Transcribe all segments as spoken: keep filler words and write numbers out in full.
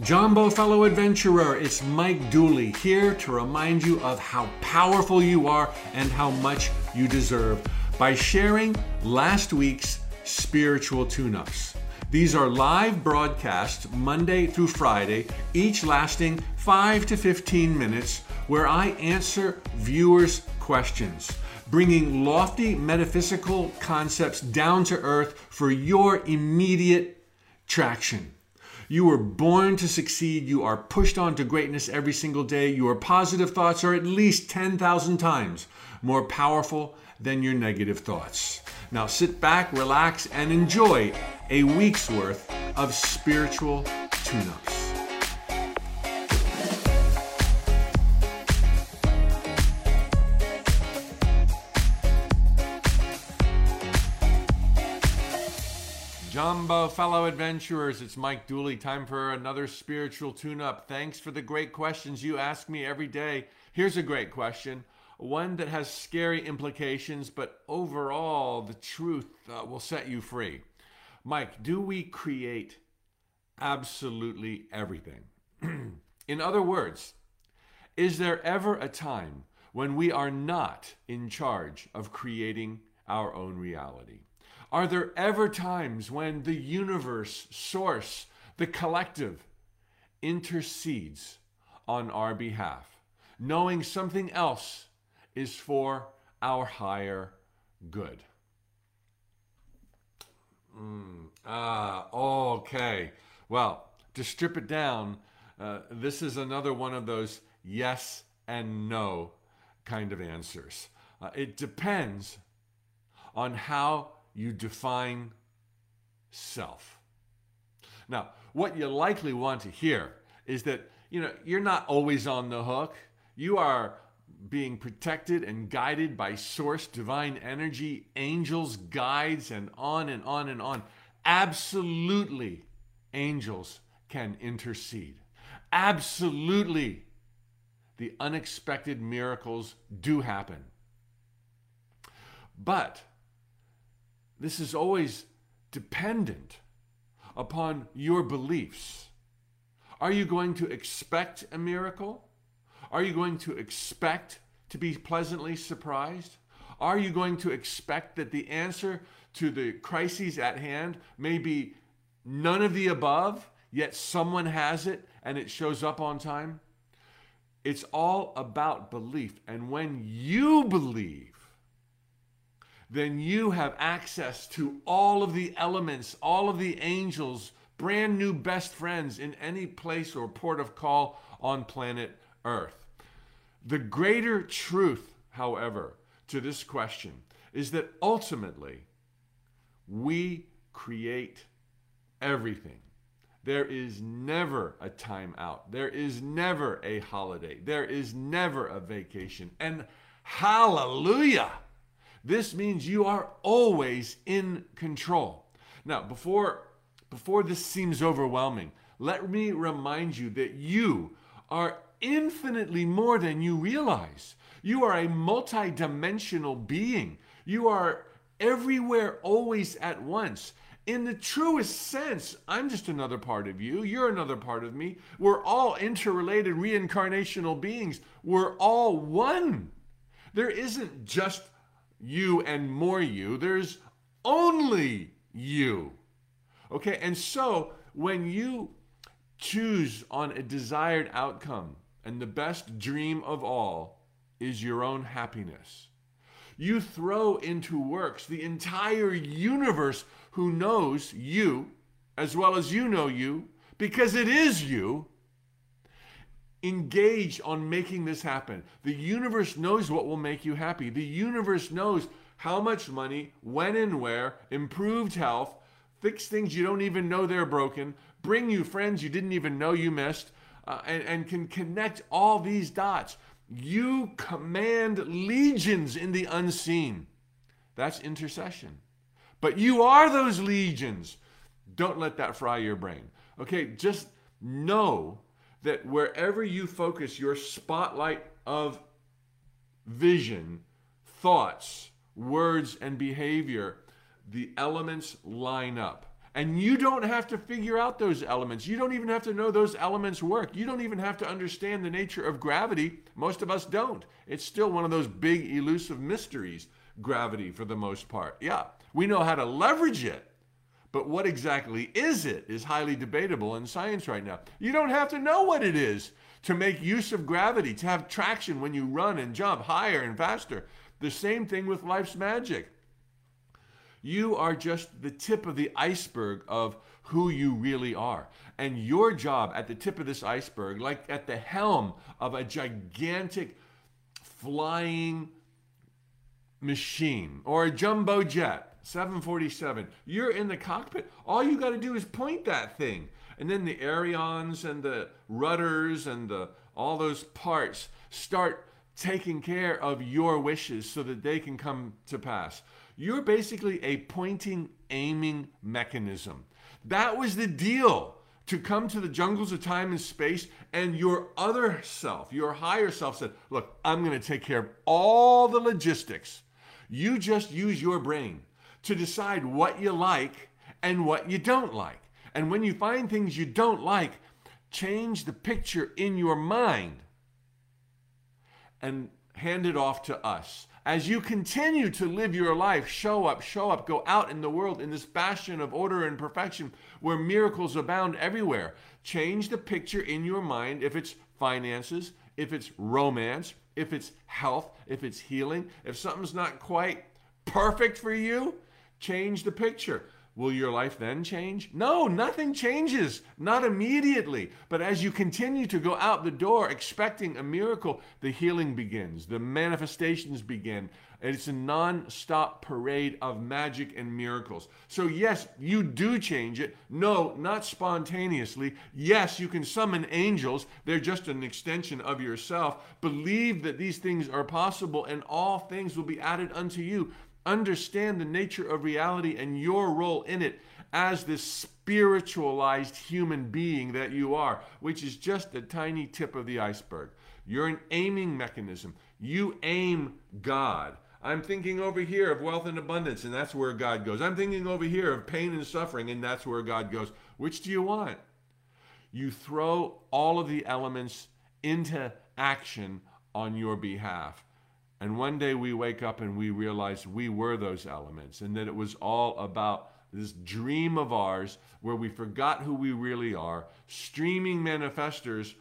Jumbo fellow adventurer, it's Mike Dooley here to remind you of how powerful you are and how much you deserve by sharing last week's spiritual tune-ups. These are live broadcasts Monday through Friday, each lasting five to fifteen minutes, where I answer viewers' questions, bringing lofty metaphysical concepts down to earth for your immediate traction. You were born to succeed. You are pushed on to greatness every single day. Your positive thoughts are at least ten thousand times more powerful than your negative thoughts. Now sit back, relax, and enjoy a week's worth of spiritual tune-ups. Jumbo fellow adventurers, it's Mike Dooley. Time for another spiritual tune-up. Thanks for the great questions you ask me every day. Here's a great question, one that has scary implications, but overall the truth uh, will set you free. Mike, do we create absolutely everything? In other words, is there ever a time when we are not in charge of creating our own reality? Are there ever times when the universe, source, the collective intercedes on our behalf, knowing something else is for our higher good? Mm, ah, okay. Well, to strip it down, uh, this is another one of those yes and no kind of answers. Uh, it depends on how you define self. Now, what you likely want to hear is that, you know, you're not always on the hook. You are being protected and guided by source, divine energy, angels, guides, and on and on and on. Absolutely, angels can intercede. Absolutely, the unexpected miracles do happen. But this is always dependent upon your beliefs. Are you going to expect a miracle? Are you going to expect to be pleasantly surprised? Are you going to expect that the answer to the crises at hand may be none of the above, yet someone has it and it shows up on time? It's all about belief. And when you believe, then you have access to all of the elements, all of the angels, brand new best friends in any place or port of call on planet Earth. The greater truth, however, to this question is that ultimately we create everything. There is never a time out. There is never a holiday. There is never a vacation. And hallelujah! This means you are always in control. Now, before, before this seems overwhelming, let me remind you that you are infinitely more than you realize. You are a multi-dimensional being. You are everywhere, always at once. In the truest sense, I'm just another part of you. You're another part of me. We're all interrelated reincarnational beings. We're all one. There isn't just you and more you. There's only you. Okay, and so when you choose on a desired outcome, and the best dream of all is your own happiness, you throw into works the entire universe, who knows you as well as you know you, because it is you. Engage on making this happen. The universe knows what will make you happy. The universe knows how much money, when and where, improved health, fix things you don't even know they're broken, bring you friends you didn't even know you missed, uh, and, and can connect all these dots. You command legions in the unseen. That's intercession. But you are those legions. Don't let that fry your brain. Okay, just know that wherever you focus your spotlight of vision, thoughts, words, and behavior, the elements line up. And you don't have to figure out those elements. You don't even have to know those elements work. You don't even have to understand the nature of gravity. Most of us don't. It's still one of those big elusive mysteries, gravity, for the most part. Yeah, we know how to leverage it, but what exactly is it is highly debatable in science right now. You don't have to know what it is to make use of gravity, to have traction when you run and jump higher and faster. The same thing with life's magic. You are just the tip of the iceberg of who you really are. And your job at the tip of this iceberg, like at the helm of a gigantic flying machine or a jumbo jet, seven forty-seven, you're in the cockpit. All you got to do is point that thing. And then the ailerons and the rudders and the all those parts start taking care of your wishes so that they can come to pass. You're basically a pointing, aiming mechanism. That was the deal, to come to the jungles of time and space, and your other self, your higher self said, look, I'm going to take care of all the logistics. You just use your brain to decide what you like and what you don't like. And when you find things you don't like, change the picture in your mind and hand it off to us. As you continue to live your life, show up, show up, go out in the world in this bastion of order and perfection where miracles abound everywhere. Change the picture in your mind, if it's finances, if it's romance, if it's health, if it's healing, if something's not quite perfect for you, change the picture. Will your life then change? No, nothing changes, not immediately. But as you continue to go out the door expecting a miracle, the healing begins, the manifestations begin. And it's a non-stop parade of magic and miracles. So yes, you do change it. No, not spontaneously. Yes, you can summon angels. They're just an extension of yourself. Believe that these things are possible and all things will be added unto you. Understand the nature of reality and your role in it as this spiritualized human being that you are, which is just the tiny tip of the iceberg. You're an aiming mechanism. You aim God. I'm thinking over here of wealth and abundance, and that's where God goes. I'm thinking over here of pain and suffering, and that's where God goes. Which do you want? You throw all of the elements into action on your behalf. And one day we wake up and we realize we were those elements, and that it was all about this dream of ours where we forgot who we really are, streaming manifestors,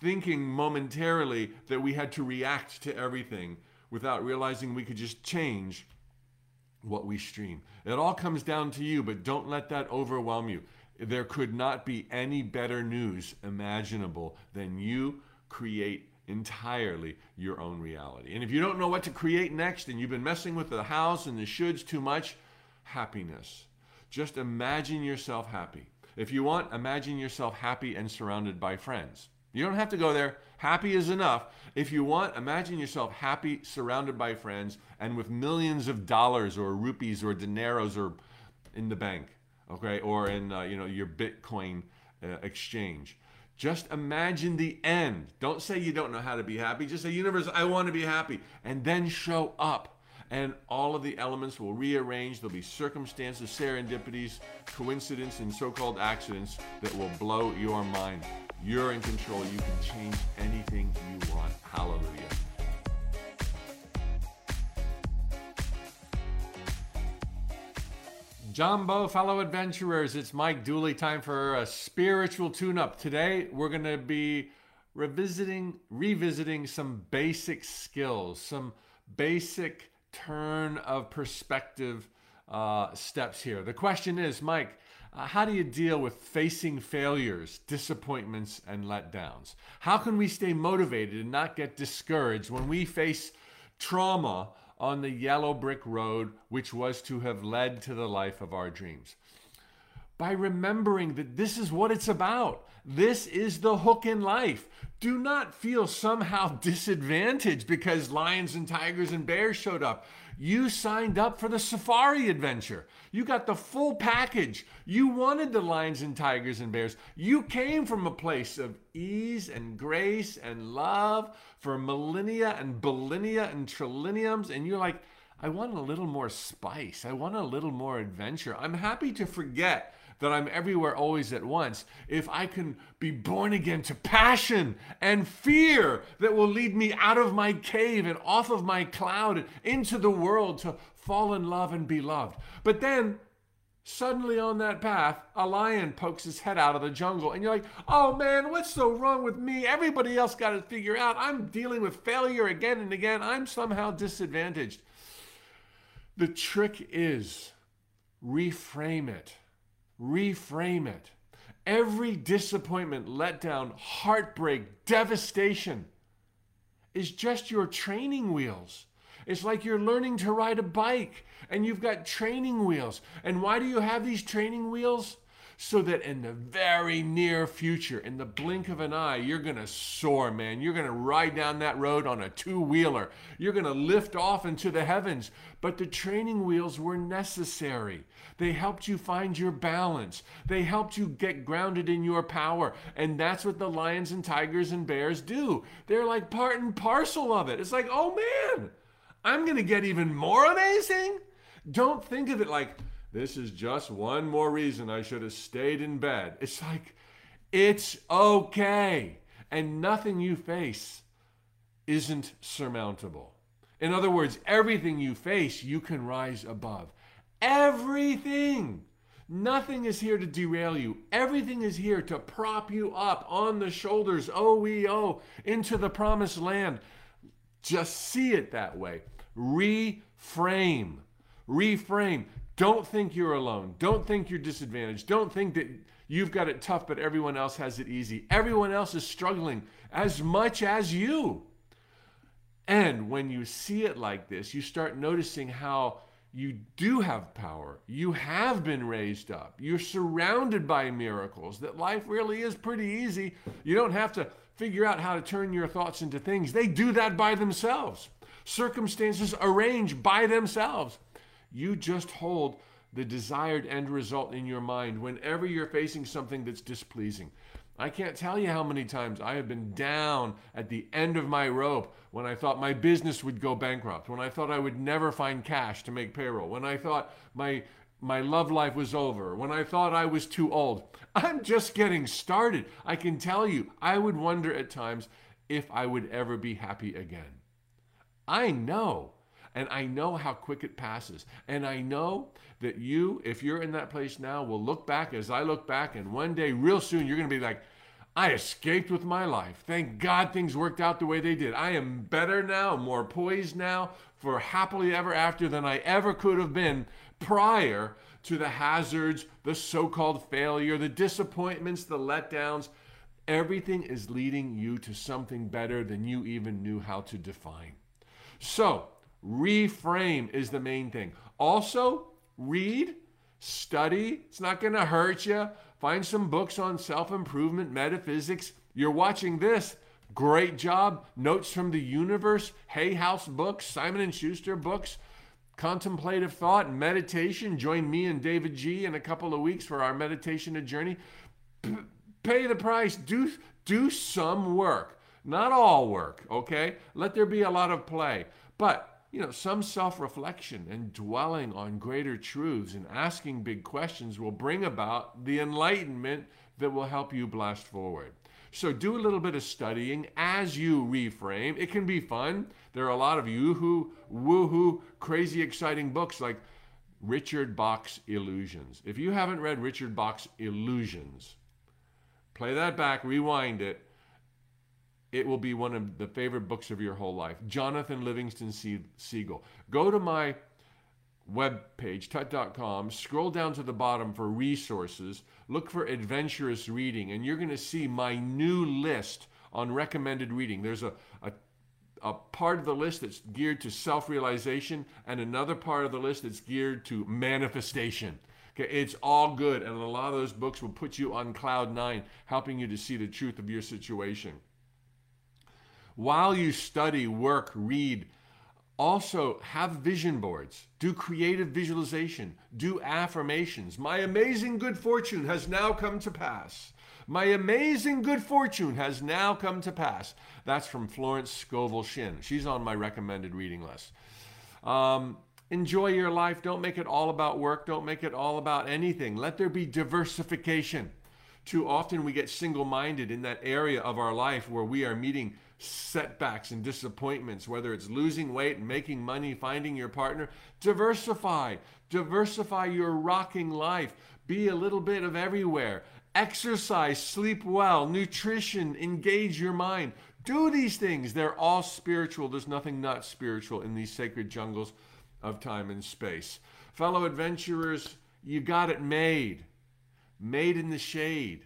thinking momentarily that we had to react to everything without realizing we could just change what we stream. It all comes down to you, but don't let that overwhelm you. There could not be any better news imaginable than you create entirely your own reality. And if you don't know what to create next and you've been messing with the hows and the shoulds too much, happiness. Just imagine yourself happy. If you want, imagine yourself happy and surrounded by friends. You don't have to go there. Happy is enough. If you want, imagine yourself happy, surrounded by friends, and with millions of dollars or rupees or dineros or in the bank, okay, or in uh, you know, your Bitcoin uh, exchange. Just imagine the end. Don't say you don't know how to be happy. Just say, universe, I want to be happy. And then show up. And all of the elements will rearrange. There'll be circumstances, serendipities, coincidence, and so-called accidents that will blow your mind. You're in control. You can change anything you want. Hallelujah. Jumbo, fellow adventurers, it's Mike Dooley. Time for a spiritual tune-up. Today, we're going to be revisiting, revisiting some basic skills, some basic turn of perspective uh, steps here. The question is, Mike, uh, how do you deal with facing failures, disappointments, and letdowns? How can we stay motivated and not get discouraged when we face trauma on the yellow brick road, which was to have led to the life of our dreams? By remembering that this is what it's about. This is the hook in life. Do not feel somehow disadvantaged because lions and tigers and bears showed up. You signed up for the safari adventure. You got the full package. You wanted the lions and tigers and bears. You came from a place of ease and grace and love for millennia and billennia and trillenniums. And you're like, I want a little more spice. I want a little more adventure. I'm happy to forget that I'm everywhere always at once, if I can be born again to passion and fear that will lead me out of my cave and off of my cloud and into the world to fall in love and be loved. But then suddenly on that path, a lion pokes his head out of the jungle and you're like, oh man, what's so wrong with me? Everybody else got to figure out. I'm dealing with failure again and again. I'm somehow disadvantaged. The trick is reframe it, reframe it. Every disappointment, letdown, heartbreak, devastation is just your training wheels. It's like you're learning to ride a bike and you've got training wheels. And why do you have these training wheels? So that in the very near future, in the blink of an eye, you're gonna soar, man. You're gonna ride down that road on a two-wheeler. You're gonna lift off into the heavens. But the training wheels were necessary. They helped you find your balance. They helped you get grounded in your power. And that's what the lions and tigers and bears do. They're like part and parcel of it. It's like, oh man, I'm gonna get even more amazing. Don't think of it like, this is just one more reason I should have stayed in bed. It's like, it's okay. And nothing you face isn't surmountable. In other words, everything you face, you can rise above. Everything. Nothing is here to derail you. Everything is here to prop you up on the shoulders, O E O, into the promised land. Just see it that way. Reframe. Reframe. Don't think you're alone. Don't think you're disadvantaged. Don't think that you've got it tough, but everyone else has it easy. Everyone else is struggling as much as you. And when you see it like this, you start noticing how you do have power. You have been raised up. You're surrounded by miracles, that life really is pretty easy. You don't have to figure out how to turn your thoughts into things. They do that by themselves. Circumstances arrange by themselves. You just hold the desired end result in your mind whenever you're facing something that's displeasing. I can't tell you how many times I have been down at the end of my rope when I thought my business would go bankrupt, when I thought I would never find cash to make payroll, when I thought my, my love life was over, when I thought I was too old. I'm just getting started. I can tell you, I would wonder at times if I would ever be happy again. I know. And I know how quick it passes. And I know that you, if you're in that place now, will look back as I look back. And one day, real soon, you're going to be like, I escaped with my life. Thank God things worked out the way they did. I am better now, more poised now for happily ever after than I ever could have been prior to the hazards, the so-called failure, the disappointments, the letdowns. Everything is leading you to something better than you even knew how to define. So, reframe is the main thing. Also, read, study. It's not going to hurt you. Find some books on self-improvement, metaphysics. You're watching this. Great job. Notes from the Universe, Hay House books, Simon and Schuster books, contemplative thought and meditation. Join me and David G in a couple of weeks for our meditation a journey. P- pay the price. Do, do some work. Not all work, okay? Let there be a lot of play. But you know, some self-reflection and dwelling on greater truths and asking big questions will bring about the enlightenment that will help you blast forward. So do a little bit of studying as you reframe. It can be fun. There are a lot of yoo-hoo, woo-hoo, crazy exciting books like Richard Bach's Illusions. If you haven't read Richard Bach's Illusions, play that back, rewind it. It will be one of the favorite books of your whole life. Jonathan Livingston Seagull. Go to my webpage, tut dot com, scroll down to the bottom for resources, look for adventurous reading, and you're going to see my new list on recommended reading. There's a, a, a part of the list that's geared to self-realization and another part of the list that's geared to manifestation. Okay, it's all good, and a lot of those books will put you on cloud nine, helping you to see the truth of your situation. While you study, work, read, also have vision boards. Do creative visualization. Do affirmations. My amazing good fortune has now come to pass. My amazing good fortune has now come to pass. That's from Florence Scovel Shinn. She's on my recommended reading list. Um, Enjoy your life. Don't make it all about work. Don't make it all about anything. Let there be diversification. Too often we get single-minded in that area of our life where we are meeting setbacks and disappointments, whether it's losing weight, making money, finding your partner. Diversify. Diversify your rocking life. Be a little bit of everywhere. Exercise, sleep well, nutrition, engage your mind. Do these things. They're all spiritual. There's nothing not spiritual in these sacred jungles of time and space. Fellow adventurers, you got it made. Made in the shade.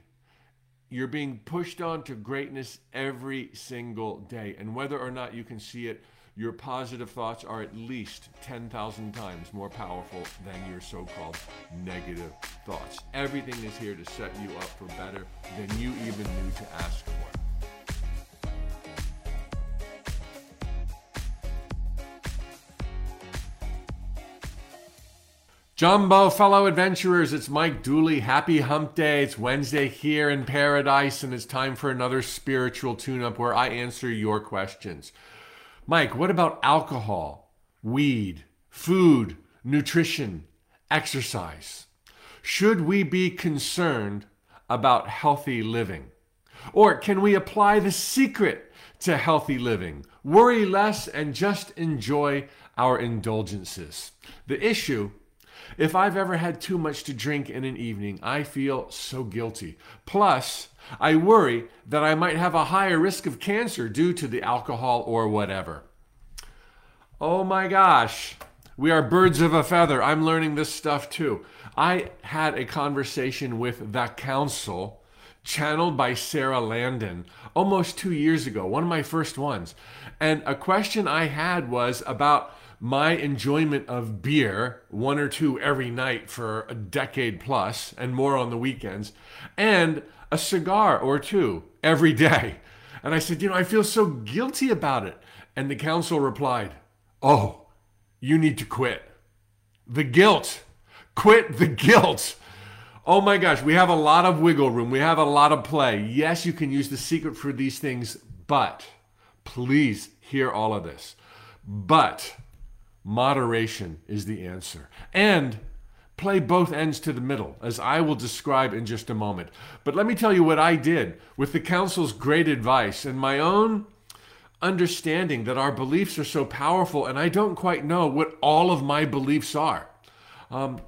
You're being pushed on to greatness every single day. And whether or not you can see it, your positive thoughts are at least ten thousand times more powerful than your so-called negative thoughts. Everything is here to set you up for better than you even knew to ask for. Jumbo, fellow adventurers, it's Mike Dooley. Happy hump day. It's Wednesday here in paradise, and it's time for another spiritual tune-up where I answer your questions. Mike, what about alcohol, weed, food, nutrition, exercise? Should we be concerned about healthy living? Or can we apply the secret to healthy living? Worry less and just enjoy our indulgences. The issue: if I've ever had too much to drink in an evening, I feel so guilty. Plus, I worry that I might have a higher risk of cancer due to the alcohol or whatever. Oh my gosh, we are birds of a feather. I'm learning this stuff too. I had a conversation with The Council, channeled by Sarah Landon, almost two years ago, one of my first ones. And a question I had was about my enjoyment of beer, one or two every night for a decade plus, and more on the weekends, and a cigar or two every day. And I said, you know, I feel so guilty about it. And The Council replied, oh, you need to quit. The guilt. Quit the guilt. Oh my gosh, we have a lot of wiggle room. We have a lot of play. Yes, you can use the secret for these things, but please hear all of this. But moderation is the answer. And play both ends to the middle, as I will describe in just a moment. But let me tell you what I did with The Council's great advice and my own understanding that our beliefs are so powerful, and I don't quite know what all of my beliefs are. Um,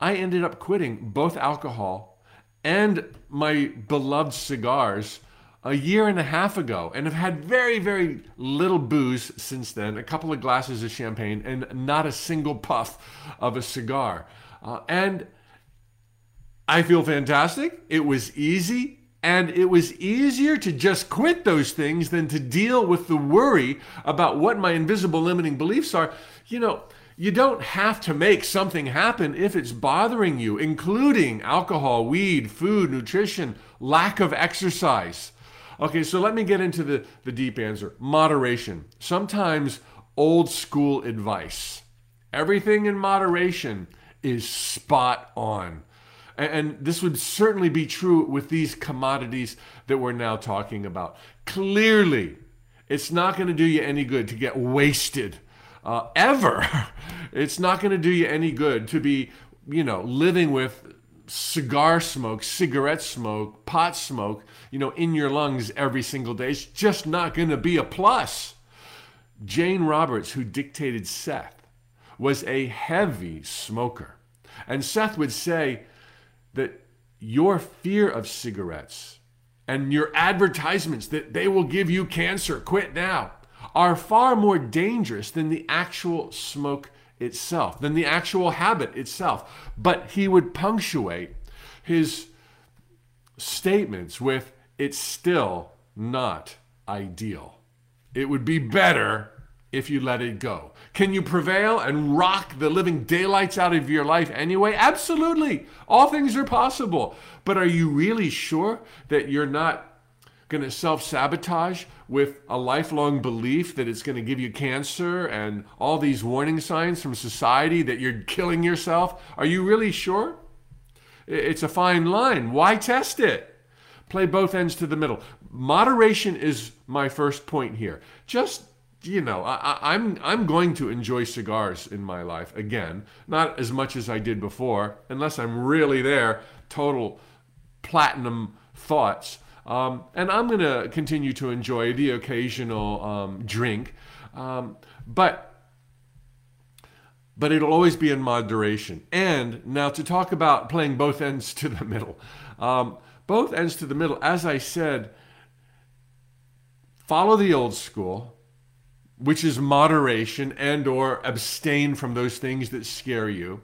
I ended up quitting both alcohol and my beloved cigars a year and a half ago, and have had very, very little booze since then, a couple of glasses of champagne, and not a single puff of a cigar. Uh, and I feel fantastic. It was easy, and it was easier to just quit those things than to deal with the worry about what my invisible limiting beliefs are. You know, you don't have to make something happen if it's bothering you, including alcohol, weed, food, nutrition, lack of exercise. Okay, so let me get into the, the deep answer. Moderation. Sometimes old school advice, everything in moderation, is spot on. And, and this would certainly be true with these commodities that we're now talking about. Clearly, it's not going to do you any good to get wasted uh, ever. It's not going to do you any good to be, you know, living with cigar smoke, cigarette smoke, pot smoke, you know, in your lungs every single day. It's just not going to be a plus. Jane Roberts, who dictated Seth, was a heavy smoker. And Seth would say that your fear of cigarettes and your advertisements that they will give you cancer, quit now, are far more dangerous than the actual smoke itself, than the actual habit itself. But he would punctuate his statements with, it's still not ideal. It would be better if you let it go. Can you prevail and rock the living daylights out of your life anyway? Absolutely. All things are possible. But are you really sure that you're not going to self-sabotage with a lifelong belief that it's going to give you cancer and all these warning signs from society that you're killing yourself? Are you really sure? It's a fine line. Why test it? Play both ends to the middle. Moderation is my first point here. Just you know, I, I'm, I'm going to enjoy cigars in my life again, not as much as I did before, unless I'm really there, total platinum thoughts. Um, and I'm going to continue to enjoy the occasional um, drink, um, but but it'll always be in moderation. And now to talk about playing both ends to the middle. Um, both ends to the middle, as I said, follow the old school, which is moderation and or abstain from those things that scare you.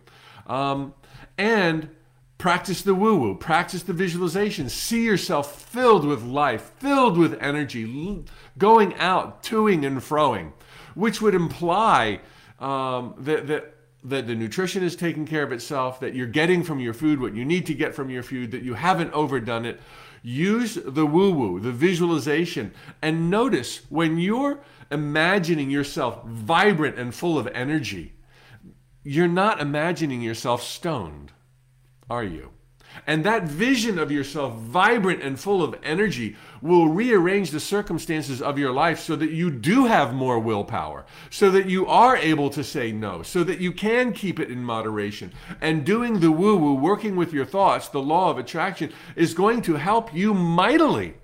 Um, and practice the woo-woo, practice the visualization, see yourself filled with life, filled with energy, going out, toing and froing, which would imply Um, that, that, that the nutrition is taking care of itself, that you're getting from your food what you need to get from your food, that you haven't overdone it. Use the woo-woo, the visualization, and notice when you're imagining yourself vibrant and full of energy, you're not imagining yourself stoned, are you? And that vision of yourself vibrant and full of energy will rearrange the circumstances of your life so that you do have more willpower, so that you are able to say no, so that you can keep it in moderation. And doing the woo-woo, working with your thoughts, the law of attraction, is going to help you mightily.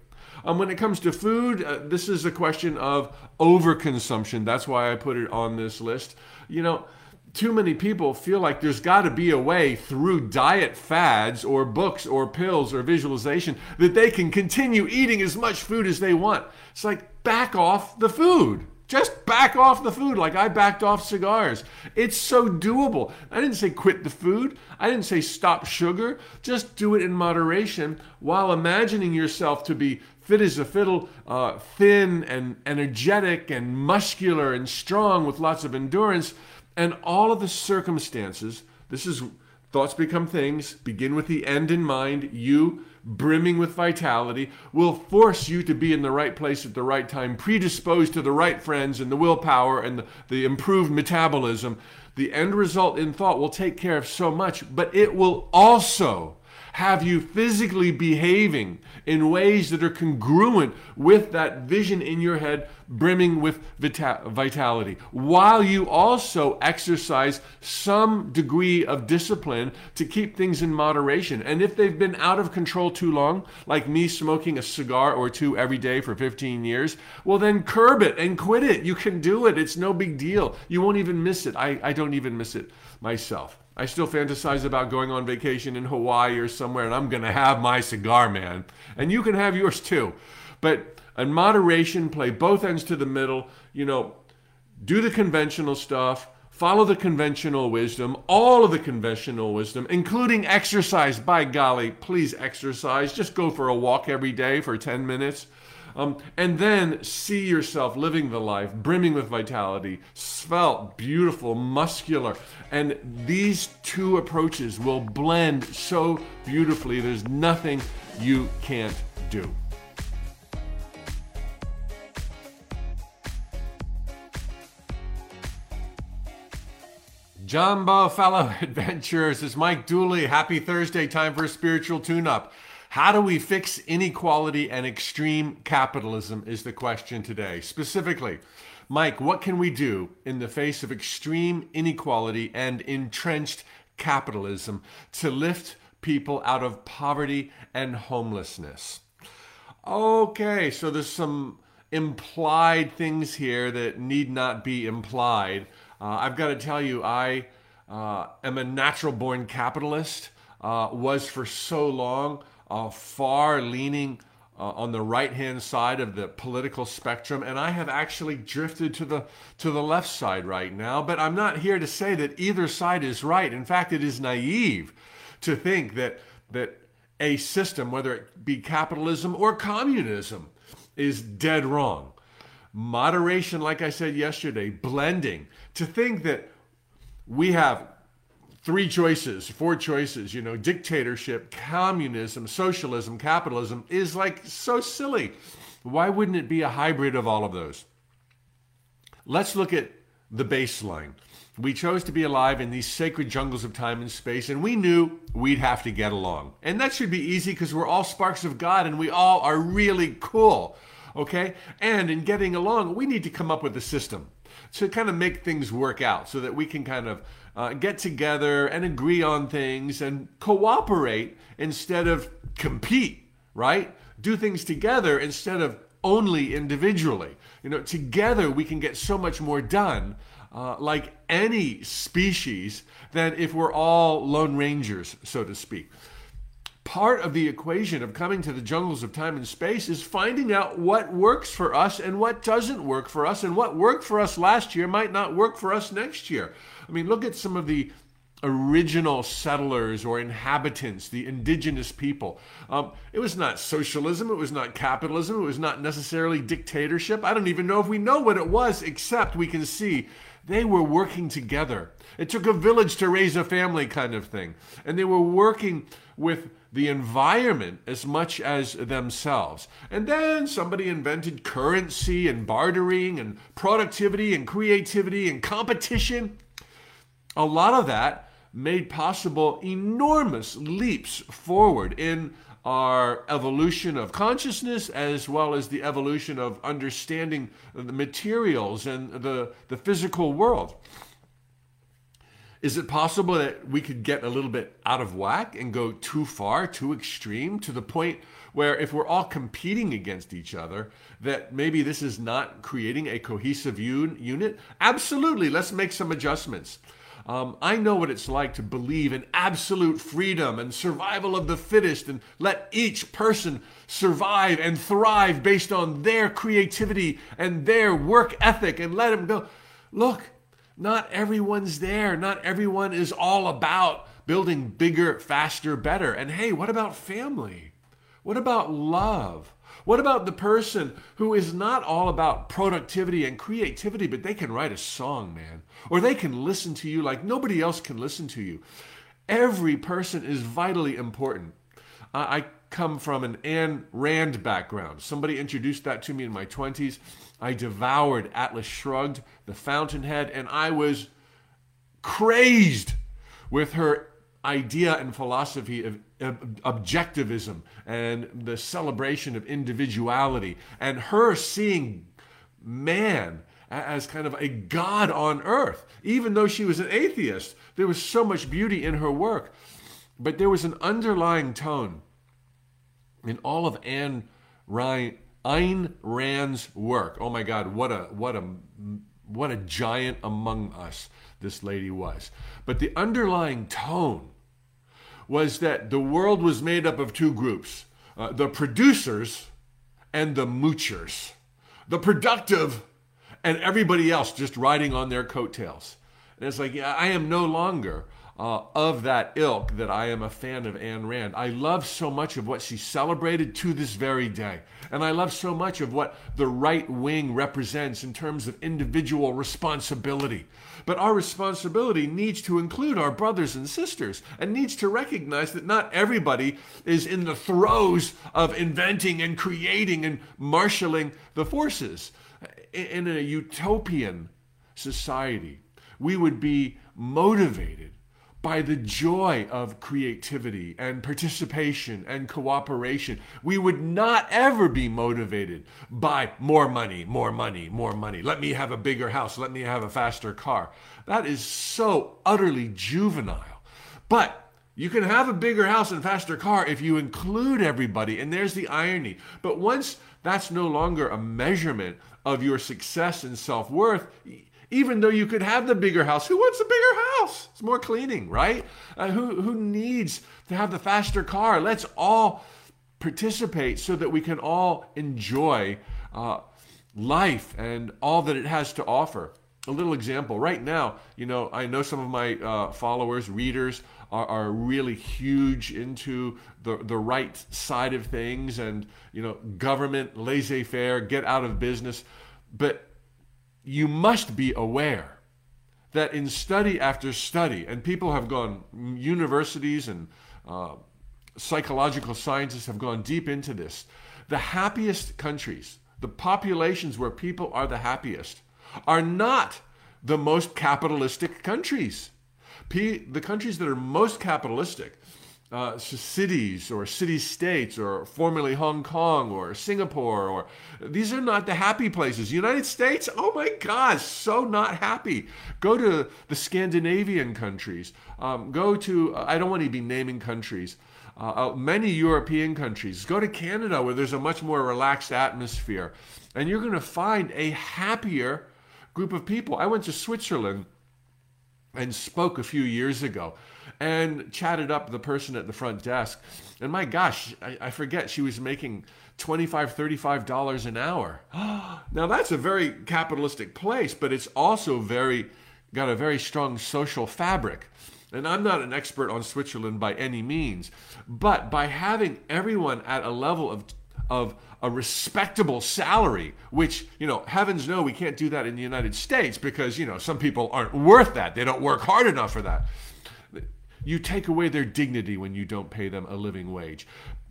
Um, when it comes to food, uh, this is a question of overconsumption. That's why I put it on this list. You know, too many people feel like there's got to be a way through diet fads or books or pills or visualization that they can continue eating as much food as they want. It's like, back off the food. Just back off the food like I backed off cigars. It's so doable. I didn't say quit the food. I didn't say stop sugar. Just do it in moderation while imagining yourself to be fit as a fiddle, uh, thin and energetic and muscular and strong with lots of endurance. And all of the circumstances, this is thoughts become things, begin with the end in mind, you brimming with vitality, will force you to be in the right place at the right time, predisposed to the right friends and the willpower and the, the improved metabolism. The end result in thought will take care of so much, but it will also have you physically behaving in ways that are congruent with that vision in your head, brimming with vita vitality, while you also exercise some degree of discipline to keep things in moderation. And if they've been out of control too long, like me smoking a cigar or two every day for fifteen years, well then curb it and quit it. You can do it. It's no big deal. You won't even miss it. I, I don't even miss it myself. I still fantasize about going on vacation in Hawaii or somewhere, and I'm going to have my cigar, man. And you can have yours too. But in moderation, play both ends to the middle. You know, do the conventional stuff. Follow the conventional wisdom, all of the conventional wisdom, including exercise. By golly, please exercise. Just go for a walk every day for ten minutes. Um, and then see yourself living the life, brimming with vitality, svelte, beautiful, muscular. And these two approaches will blend so beautifully. There's nothing you can't do. Jumbo, fellow adventurers, it's Mike Dooley. Happy Thursday, time for a spiritual tune-up. How do we fix inequality and extreme capitalism is the question today. Specifically, Mike, what can we do in the face of extreme inequality and entrenched capitalism to lift people out of poverty and homelessness? Okay, so there's some implied things here that need not be implied. Uh, I've got to tell you, I uh, am a natural-born capitalist, uh, was for so long. Uh, far leaning uh, on the right-hand side of the political spectrum, and I have actually drifted to the to the left side right now, but I'm not here to say that either side is right. In fact, it is naive to think that that a system, whether it be capitalism or communism, is dead wrong. Moderation, like I said yesterday, blending. To think that we have three choices, four choices, you know, dictatorship, communism, socialism, capitalism, is like so silly. Why wouldn't it be a hybrid of all of those? Let's look at the baseline. We chose to be alive in these sacred jungles of time and space, and we knew we'd have to get along. And that should be easy because we're all sparks of God and we all are really cool. okay? And in getting along, we need to come up with a system to kind of make things work out so that we can kind of uh, get together and agree on things and cooperate instead of compete, right? Do things together instead of only individually. You know, together we can get so much more done, uh, like any species, than if we're all lone rangers, so to speak. Part of the equation of coming to the jungles of time and space is finding out what works for us and what doesn't work for us, and what worked for us last year might not work for us next year. I mean, look at some of the original settlers or inhabitants, the indigenous people. Um, it was not socialism. It was not capitalism. It was not necessarily dictatorship. I don't even know if we know what it was, except we can see they were working together. It took a village to raise a family kind of thing. And they were working with the environment as much as themselves. And then somebody invented currency and bartering and productivity and creativity and competition. A lot of that made possible enormous leaps forward in our evolution of consciousness, as well as the evolution of understanding the materials and the, the physical world. Is it possible that we could get a little bit out of whack and go too far, too extreme, to the point where if we're all competing against each other, that maybe this is not creating a cohesive un- unit? Absolutely, let's make some adjustments. Um, I know what it's like to believe in absolute freedom and survival of the fittest, and let each person survive and thrive based on their creativity and their work ethic, and let them go. Look, not everyone's there. Not everyone is all about building bigger, faster, better. And hey, what about family? What about love? What about the person who is not all about productivity and creativity, but they can write a song, man, or they can listen to you like nobody else can listen to you? Every person is vitally important. Uh, I come from an Ayn Rand background. Somebody introduced that to me in my twenties. I devoured Atlas Shrugged, The Fountainhead, and I was crazed with her idea and philosophy of objectivism and the celebration of individuality, and her seeing man as kind of a god on earth. Even though she was an atheist, there was so much beauty in her work. But there was an underlying tone in all of Ayn Rand, Ayn Rand's work. Oh my God, what a what a what a giant among us this lady was. But the underlying tone was that the world was made up of two groups, uh, the producers and the moochers, the productive and everybody else just riding on their coattails. And it's like, yeah, I am no longer uh, of that ilk that I am a fan of Ayn Rand. I love so much of what she celebrated to this very day. And I love so much of what the right wing represents in terms of individual responsibility. But our responsibility needs to include our brothers and sisters, and needs to recognize that not everybody is in the throes of inventing and creating and marshaling the forces. In a utopian society, we would be motivated by the joy of creativity and participation and cooperation. We would not ever be motivated by more money, more money, more money. Let me have a bigger house. Let me have a faster car. That is so utterly juvenile. But you can have a bigger house and faster car if you include everybody. And there's the irony. But once that's no longer a measurement of your success and self-worth, even though you could have the bigger house, who wants a bigger house? It's more cleaning, right? Uh, who, who needs to have the faster car? Let's all participate so that we can all enjoy uh, life and all that it has to offer. A little example. Right now, you know, I know some of my uh, followers, readers, are, are really huge into the, the right side of things and, you know, government, laissez-faire, get out of business. But you must be aware that in study after study, and people have gone, universities and uh, psychological scientists have gone deep into this, the happiest countries, the populations where people are the happiest, are not the most capitalistic countries. P- the countries that are most capitalistic uh, cities or city-states or formerly Hong Kong or Singapore. Or these are not the happy places. United States, oh my gosh, so not happy. Go to the Scandinavian countries. Um, go to, I don't want to be naming countries, uh, many European countries. Go to Canada, where there's a much more relaxed atmosphere. And you're going to find a happier group of people. I went to Switzerland and spoke a few years ago and chatted up the person at the front desk. And my gosh, I, I forget, she was making twenty-five, thirty-five dollars an hour. Now that's a very capitalistic place, but it's also very, got a very strong social fabric. And I'm not an expert on Switzerland by any means, but by having everyone at a level of of a respectable salary, which, you know, heavens no, we can't do that in the United States because, you know, some people aren't worth that. They don't work hard enough for that. You take away their dignity when you don't pay them a living wage.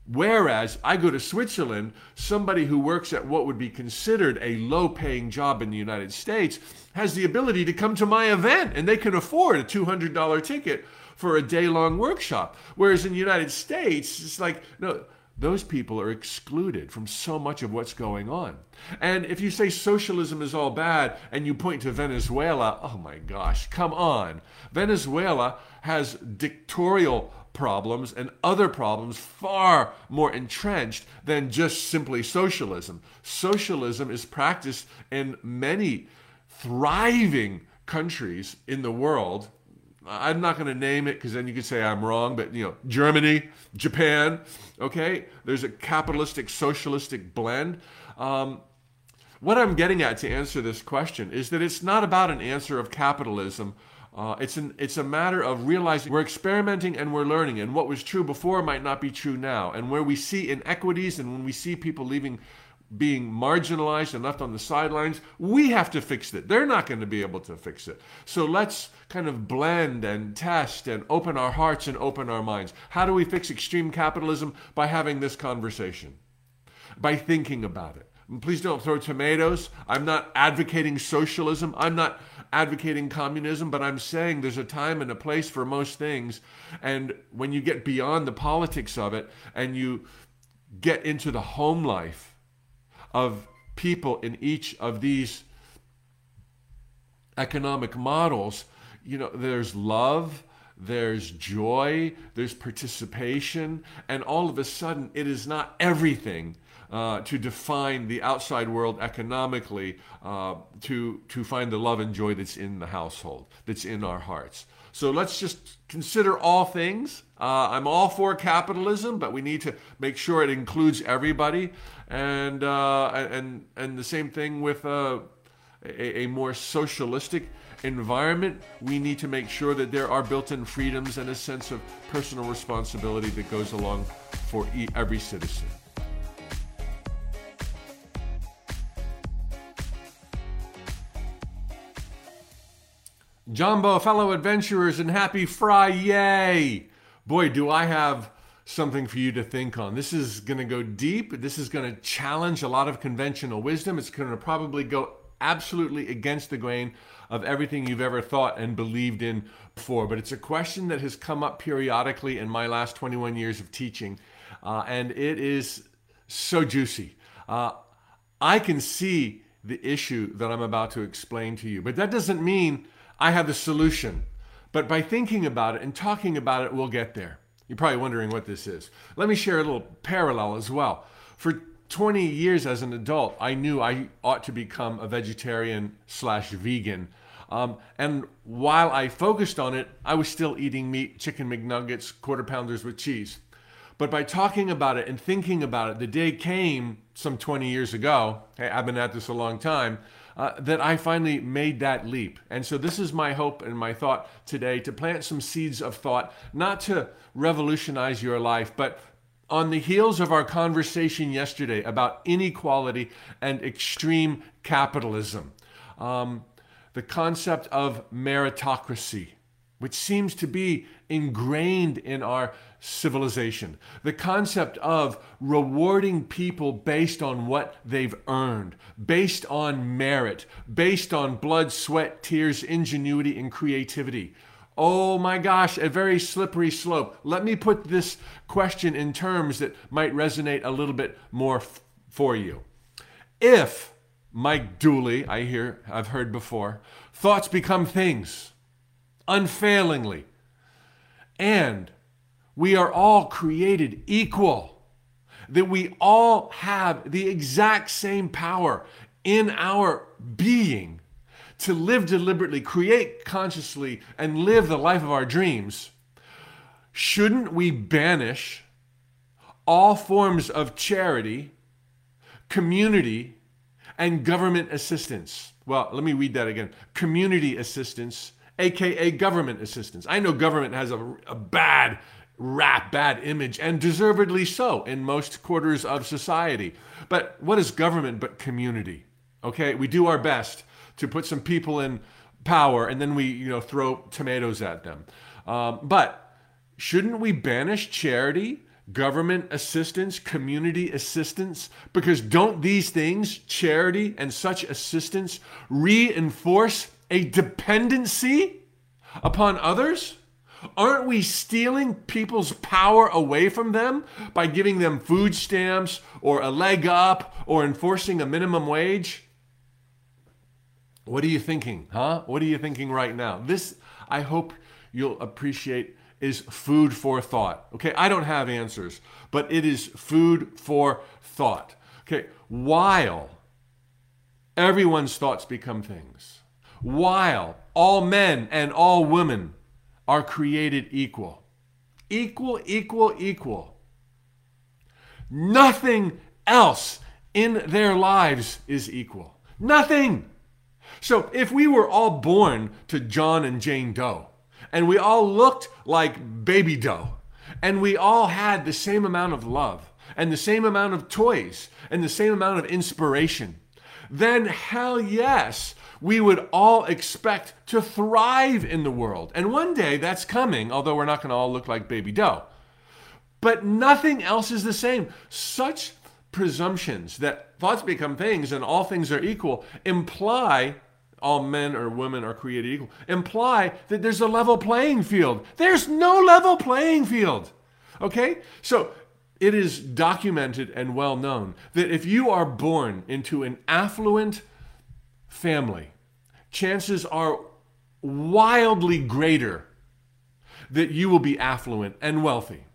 Whereas I go to Switzerland, somebody who works at what would be considered a low-paying job in the United States has the ability to come to my event, and they can afford a two hundred dollar ticket for a day-long workshop. Whereas in the United States, it's like, no, those people are excluded from so much of what's going on. And if you say socialism is all bad and you point to Venezuela, oh my gosh, come on. Venezuela has dictatorial problems and other problems far more entrenched than just simply socialism. Socialism is practiced in many thriving countries in the world. I'm not going to name it because then you could say I'm wrong, but, you know, Germany, Japan, okay? There's a capitalistic, socialistic blend. Um, what I'm getting at to answer this question is that it's not about an answer of capitalism. Uh, it's, an, it's a matter of realizing we're experimenting and we're learning, and what was true before might not be true now. And where we see inequities and when we see people leaving, being marginalized and left on the sidelines, we have to fix it. They're not going to be able to fix it. So let's kind of blend and test and open our hearts and open our minds. How do we fix extreme capitalism? By having this conversation, by thinking about it. And please don't throw tomatoes. I'm not advocating socialism. I'm not advocating communism, but I'm saying there's a time and a place for most things. And when you get beyond the politics of it and you get into the home life of people in each of these economic models, you know, there's love, there's joy, there's participation, and all of a sudden it is not everything uh, to define the outside world economically, uh, to, to find the love and joy that's in the household, that's in our hearts. So let's just consider all things. Uh, I'm all for capitalism, but we need to make sure it includes everybody. And uh, and and the same thing with uh, a, a more socialistic environment. We need to make sure that there are built-in freedoms and a sense of personal responsibility that goes along for e- every citizen. Jumbo, fellow adventurers, and happy Fri-yay! Boy, do I have something for you to think on. This is going to go deep. This is going to challenge a lot of conventional wisdom. It's going to probably go absolutely against the grain of everything you've ever thought and believed in before. But it's a question that has come up periodically in my last twenty-one years of teaching, uh, and it is so juicy. Uh, I can see the issue that I'm about to explain to you, but that doesn't mean I have the solution. But by thinking about it and talking about it, we'll get there. You're probably wondering what this is. Let me share a little parallel as well. For twenty years as an adult, I knew I ought to become a vegetarian slash vegan. Um, and while I focused on it, I was still eating meat, chicken McNuggets, quarter pounders with cheese. But by talking about it and thinking about it, the day came some twenty years ago, hey, I've been at this a long time, Uh, that I finally made that leap. And so this is my hope and my thought today, to plant some seeds of thought, not to revolutionize your life, but on the heels of our conversation yesterday about inequality and extreme capitalism, um, the concept of meritocracy, which seems to be ingrained in our civilization, the concept of rewarding people based on what they've earned, based on merit, based on blood, sweat, tears, ingenuity, and creativity. Oh my gosh, a very slippery slope. Let me put this question in terms that might resonate a little bit more f for you. If Mike Dooley, I hear, I've heard before, thoughts become things, unfailingly, and we are all created equal, that we all have the exact same power in our being to live deliberately, create consciously, and live the life of our dreams, shouldn't we banish all forms of charity, community, and government assistance? Well, let me read that again. Community assistance, A K A government assistance. I know government has a, a bad rap, bad image, and deservedly so in most quarters of society. But what is government but community? Okay, we do our best to put some people in power, and then we, you know, throw tomatoes at them. Um, but shouldn't we banish charity, government assistance, community assistance? Because don't these things, charity and such assistance, reinforce a dependency upon others? Aren't we stealing people's power away from them by giving them food stamps or a leg up or enforcing a minimum wage? What are you thinking, huh? What are you thinking right now? This, I hope you'll appreciate, is food for thought. Okay, I don't have answers, but it is food for thought. Okay, while everyone's thoughts become things, while all men and all women are created equal, equal, equal, equal, nothing else in their lives is equal. Nothing. So if we were all born to John and Jane Doe, and we all looked like Baby Doe, and we all had the same amount of love, and the same amount of toys, and the same amount of inspiration, then hell yes, we would all expect to thrive in the world. And one day that's coming, although we're not going to all look like Baby Doe. But nothing else is the same. Such presumptions that thoughts become things and all things are equal imply all men or women are created equal, imply that there's a level playing field. There's no level playing field. Okay? So it is documented and well known that if you are born into an affluent family, chances are wildly greater that you will be affluent and wealthy.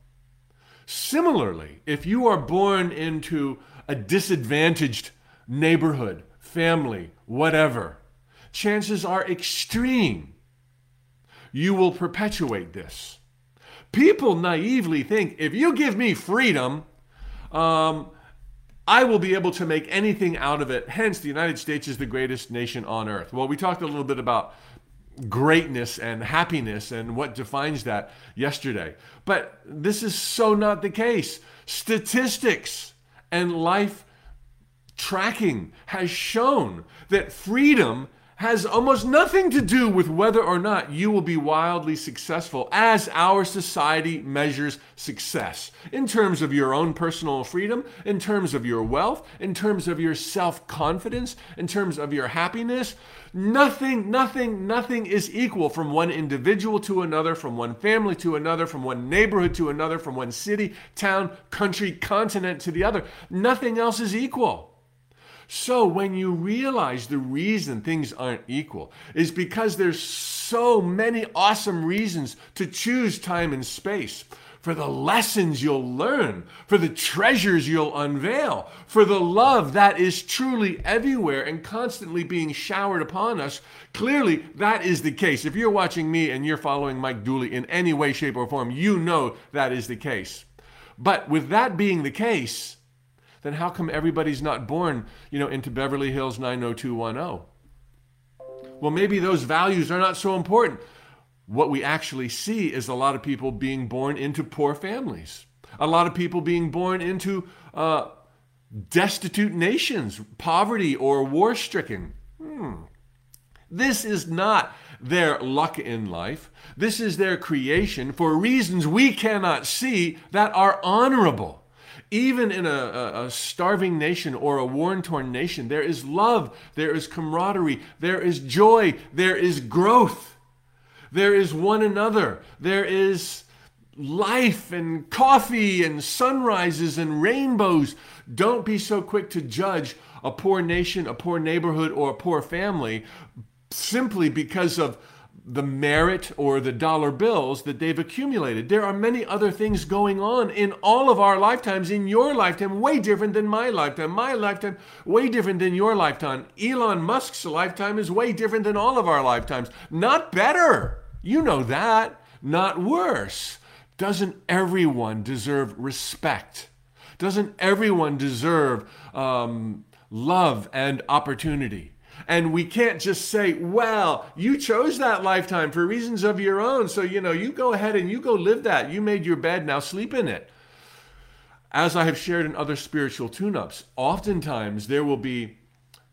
Similarly, if you are born into a disadvantaged neighborhood, family, whatever, chances are extreme you will perpetuate this. People naively think, if you give me freedom, um, I will be able to make anything out of it. Hence, the United States is the greatest nation on earth. Well, we talked a little bit about greatness and happiness and what defines that yesterday. But this is so not the case. Statistics and life tracking has shown that freedom has almost nothing to do with whether or not you will be wildly successful, as our society measures success in terms of your own personal freedom, in terms of your wealth, in terms of your self-confidence, in terms of your happiness. Nothing, nothing, nothing is equal from one individual to another, from one family to another, from one neighborhood to another, from one city, town, country, continent to the other. Nothing else is equal. So when you realize the reason things aren't equal is because there's so many awesome reasons to choose time and space, for the lessons you'll learn, for the treasures you'll unveil, for the love that is truly everywhere and constantly being showered upon us, clearly that is the case. If you're watching me and you're following Mike Dooley in any way, shape, or form, you know that is the case. But with that being the case, then how come everybody's not born, you know, into Beverly Hills nine oh two one oh? Well, maybe those values are not so important. What we actually see is a lot of people being born into poor families, a lot of people being born into uh, destitute nations, poverty or war-stricken. Hmm. This is not their luck in life. This is their creation for reasons we cannot see that are honorable. Even in a, a starving nation or a war-torn nation, there is love, there is camaraderie, there is joy, there is growth. There is one another. There is life and coffee and sunrises and rainbows. Don't be so quick to judge a poor nation, a poor neighborhood, or a poor family simply because of the merit or the dollar bills that they've accumulated. There are many other things going on in all of our lifetimes, in your lifetime, way different than my lifetime, my lifetime, way different than your lifetime. Elon Musk's lifetime is way different than all of our lifetimes. Not better. You know that. Not worse. Doesn't everyone deserve respect? Doesn't everyone deserve um, love and opportunity? And we can't just say, well, you chose that lifetime for reasons of your own. So, you know, you go ahead and you go live that. You made your bed, now sleep in it. As I have shared in other spiritual tune-ups, oftentimes there will be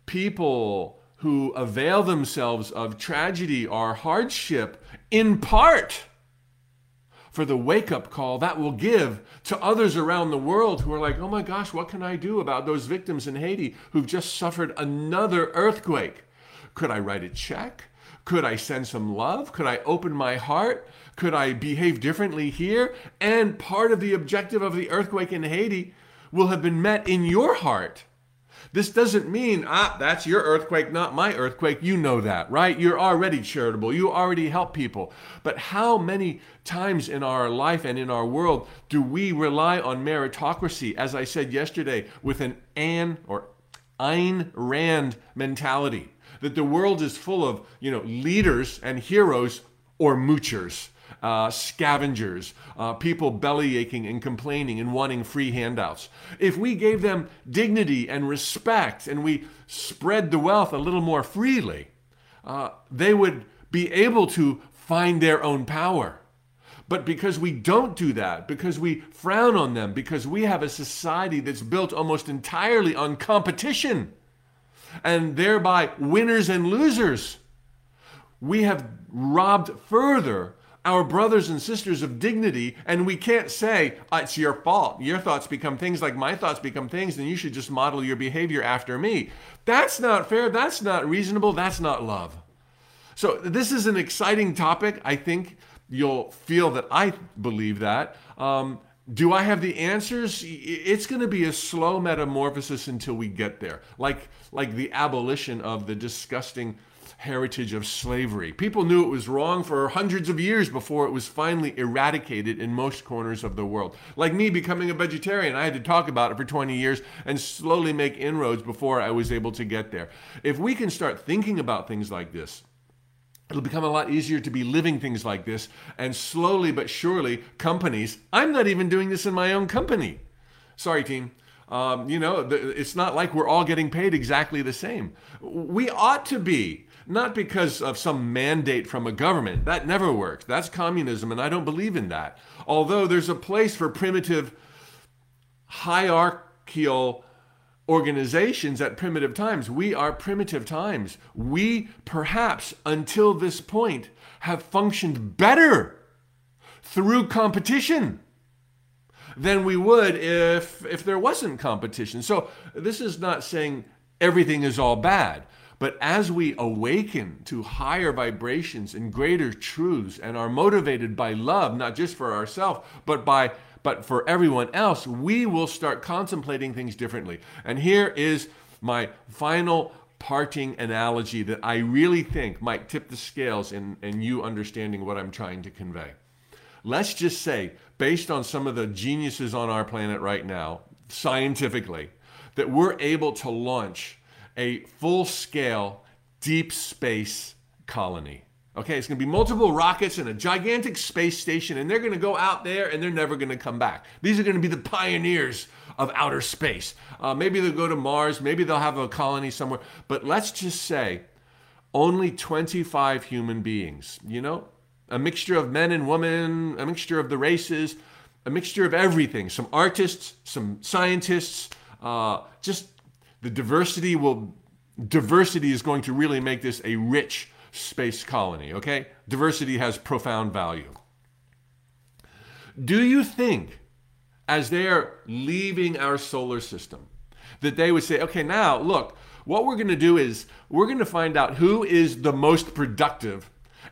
people who avail themselves of tragedy or hardship in part for the wake-up call that will give to others around the world who are like, oh my gosh, what can I do about those victims in Haiti who've just suffered another earthquake? Could I write a check? Could I send some love? Could I open my heart? Could I behave differently here? And part of the objective of the earthquake in Haiti will have been met in your heart. This doesn't mean, ah, that's your earthquake, not my earthquake. You know that, right? You're already charitable. You already help people. But how many times in our life and in our world do we rely on meritocracy, as I said yesterday, with an Ayn or Ayn Rand mentality, that the world is full of, you know, leaders and heroes or moochers, uh, scavengers, uh, people belly aching and complaining and wanting free handouts. If we gave them dignity and respect and we spread the wealth a little more freely, uh, they would be able to find their own power. But because we don't do that, because we frown on them, because we have a society that's built almost entirely on competition and thereby winners and losers, we have robbed further our brothers and sisters of dignity, and we can't say, oh, it's your fault. Your thoughts become things like my thoughts become things, and you should just model your behavior after me. That's not fair. That's not reasonable. That's not love. So this is an exciting topic. I think you'll feel that I believe that. Um, do I have the answers? It's going to be a slow metamorphosis until we get there, like, like the abolition of the disgusting heritage of slavery. People knew it was wrong for hundreds of years before it was finally eradicated in most corners of the world. Like me becoming a vegetarian, I had to talk about it for twenty years and slowly make inroads before I was able to get there. If we can start thinking about things like this, it'll become a lot easier to be living things like this, and slowly but surely companies, I'm not even doing this in my own company. Sorry, team. Um, you know, it's not like we're all getting paid exactly the same. We ought to be. Not because of some mandate from a government. That never works. That's communism, and I don't believe in that. Although there's a place for primitive hierarchical organizations at primitive times. We are primitive times. We, perhaps, until this point, have functioned better through competition than we would if, if there wasn't competition. So this is not saying everything is all bad. But as we awaken to higher vibrations and greater truths and are motivated by love, not just for ourselves, but by but for everyone else, we will start contemplating things differently. And here is my final parting analogy that I really think might tip the scales in, in you understanding what I'm trying to convey. Let's just say, based on some of the geniuses on our planet right now, scientifically, that we're able to launch a full-scale deep space colony. Okay, it's going to be multiple rockets and a gigantic space station, and they're going to go out there and they're never going to come back. These are going to be the pioneers of outer space. Uh, maybe they'll go to Mars, maybe they'll have a colony somewhere, but let's just say only twenty-five human beings, you know, a mixture of men and women, a mixture of the races, a mixture of everything, some artists, some scientists, uh, just The diversity will, diversity is going to really make this a rich space colony, okay? Diversity has profound value. Do you think, as they're leaving our solar system, that they would say, okay, now look, what we're going to do is we're going to find out who is the most productive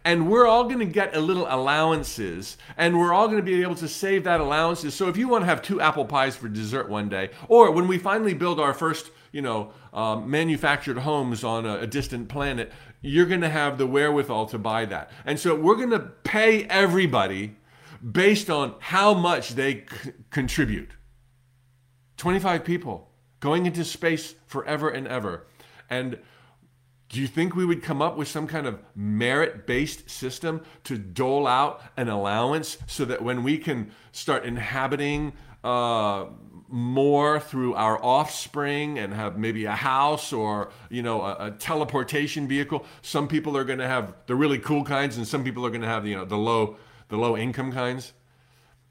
and we're all going to get a little allowances, and we're all going to be able to save that allowances. So if you want to have two apple pies for dessert one day, or when we finally build our first, you know, uh, manufactured homes on a, a distant planet, you're going to have the wherewithal to buy that. And so we're going to pay everybody based on how much they c contribute. twenty-five people going into space forever and ever. And do you think we would come up with some kind of merit-based system to dole out an allowance so that when we can start inhabiting uh, more through our offspring and have maybe a house or, you know, a, a teleportation vehicle, some people are going to have the really cool kinds and some people are going to have, you know, the low, the low income kinds?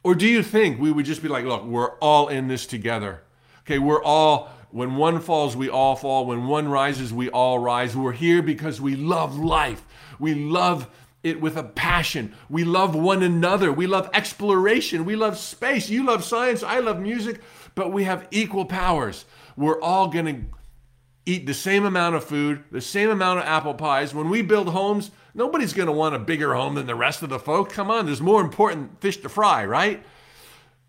Or do you think we would just be like, look, we're all in this together. Okay, we're all... When one falls, we all fall. When one rises, we all rise. We're here because we love life. We love it with a passion. We love one another. We love exploration. We love space. You love science. I love music. But we have equal powers. We're all going to eat the same amount of food, the same amount of apple pies. When we build homes, nobody's going to want a bigger home than the rest of the folk. Come on, there's more important fish to fry, right?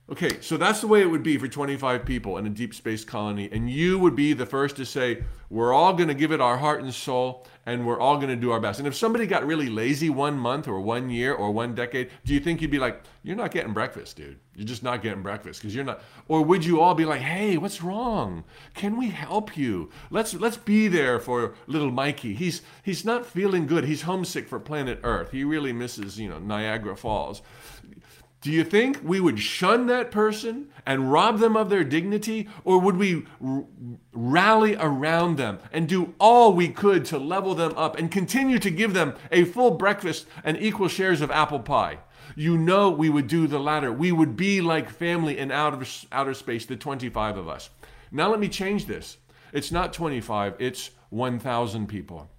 Okay, so that's the way it would be for twenty-five people in a deep space colony. And you would be the first to say, we're all going to give it our heart and soul, and we're all going to do our best. And if somebody got really lazy one month or one year or one decade, do you think you'd be like, you're not getting breakfast, dude. You're just not getting breakfast because you're not. Or would you all be like, hey, what's wrong? Can we help you? Let's let's be there for little Mikey. He's he's not feeling good. He's homesick for planet Earth. He really misses, you know, Niagara Falls. Do you think we would shun that person and rob them of their dignity? Or would we r rally around them and do all we could to level them up and continue to give them a full breakfast and equal shares of apple pie? You know we would do the latter. We would be like family in outer, outer space, the twenty-five of us. Now let me change this. It's not twenty-five, it's one thousand people.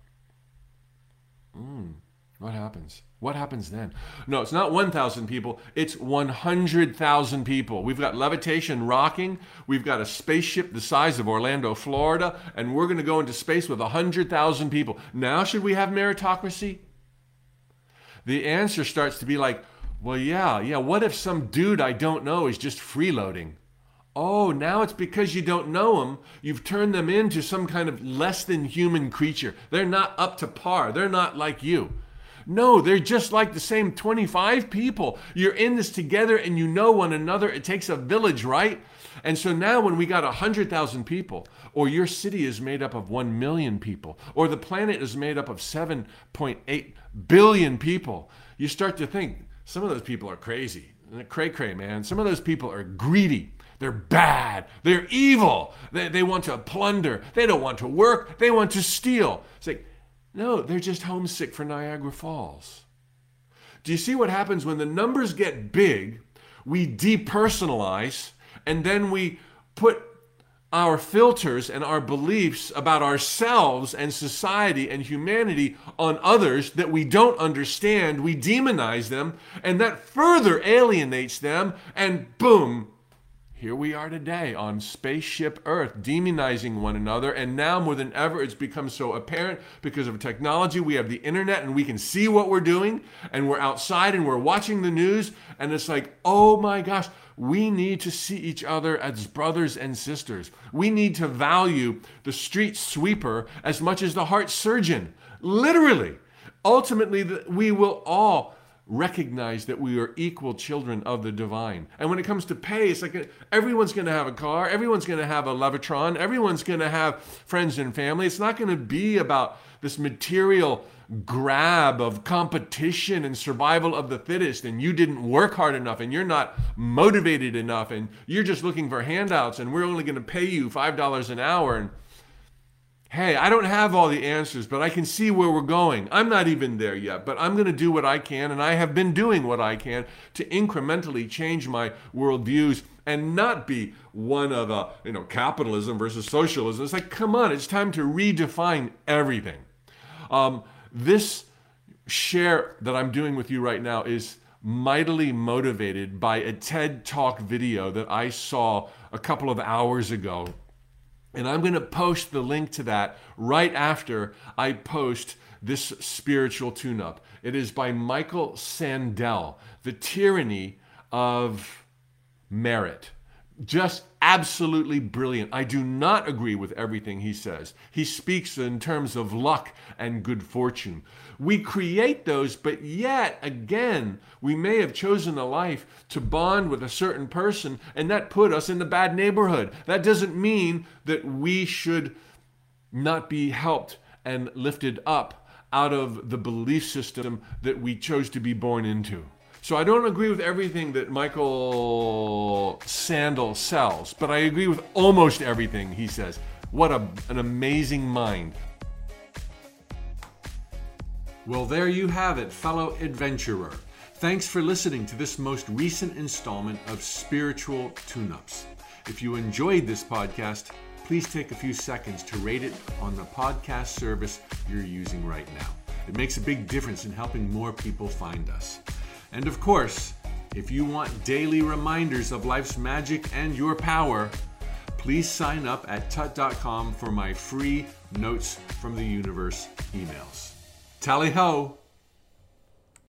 Mm, what happens? What happens then? No, it's not one thousand people. It's one hundred thousand people. We've got levitation rocking. We've got a spaceship the size of Orlando, Florida, and we're going to go into space with one hundred thousand people. Now, should we have meritocracy? The answer starts to be like, well, yeah, yeah. What if some dude I don't know is just freeloading? Oh, now it's because you don't know them. You've turned them into some kind of less than human creature. They're not up to par. They're not like you. No, they're just like the same twenty-five people. You're in this together and you know one another. It takes a village, right? And so now when we got one hundred thousand people, or your city is made up of one million people, or the planet is made up of seven point eight billion people, you start to think, some of those people are crazy. Cray-cray, man. Some of those people are greedy. They're bad. They're evil. They, they want to plunder. They don't want to work. They want to steal. It's like, no, they're just homesick for Niagara Falls. Do you see what happens when the numbers get big? We depersonalize, and then we put our filters and our beliefs about ourselves and society and humanity on others that we don't understand. We demonize them, and that further alienates them, and boom, here we are today on Spaceship Earth, demonizing one another. And now more than ever, it's become so apparent because of technology. We have the internet and we can see what we're doing, and we're outside and we're watching the news. And it's like, oh my gosh, we need to see each other as brothers and sisters. We need to value the street sweeper as much as the heart surgeon. Literally, ultimately, we will all recognize that we are equal children of the divine. And when it comes to pay, it's like everyone's going to have a car. Everyone's going to have a Levitron. Everyone's going to have friends and family. It's not going to be about this material grab of competition and survival of the fittest, and you didn't work hard enough, and you're not motivated enough, and you're just looking for handouts, and we're only going to pay you five dollars an hour. And hey, I don't have all the answers, but I can see where we're going. I'm not even there yet, but I'm going to do what I can, and I have been doing what I can to incrementally change my worldviews and not be one of a, you know, capitalism versus socialism. It's like, come on, it's time to redefine everything. Um, this share that I'm doing with you right now is mightily motivated by a TED Talk video that I saw a couple of hours ago. And I'm going to post the link to that right after I post this spiritual tune-up. It is by Michael Sandel, The Tyranny of Merit. Just absolutely brilliant. I do not agree with everything he says. He speaks in terms of luck and good fortune. We create those, but yet again, we may have chosen a life to bond with a certain person, and that put us in the bad neighborhood. That doesn't mean that we should not be helped and lifted up out of the belief system that we chose to be born into. So I don't agree with everything that Michael Sandel sells, but I agree with almost everything he says. What a, an amazing mind. Well, there you have it, fellow adventurer. Thanks for listening to this most recent installment of Spiritual Tune-Ups. If you enjoyed this podcast, please take a few seconds to rate it on the podcast service you're using right now. It makes a big difference in helping more people find us. And of course, if you want daily reminders of life's magic and your power, please sign up at tut dot com for my free Notes from the Universe emails. Tally ho!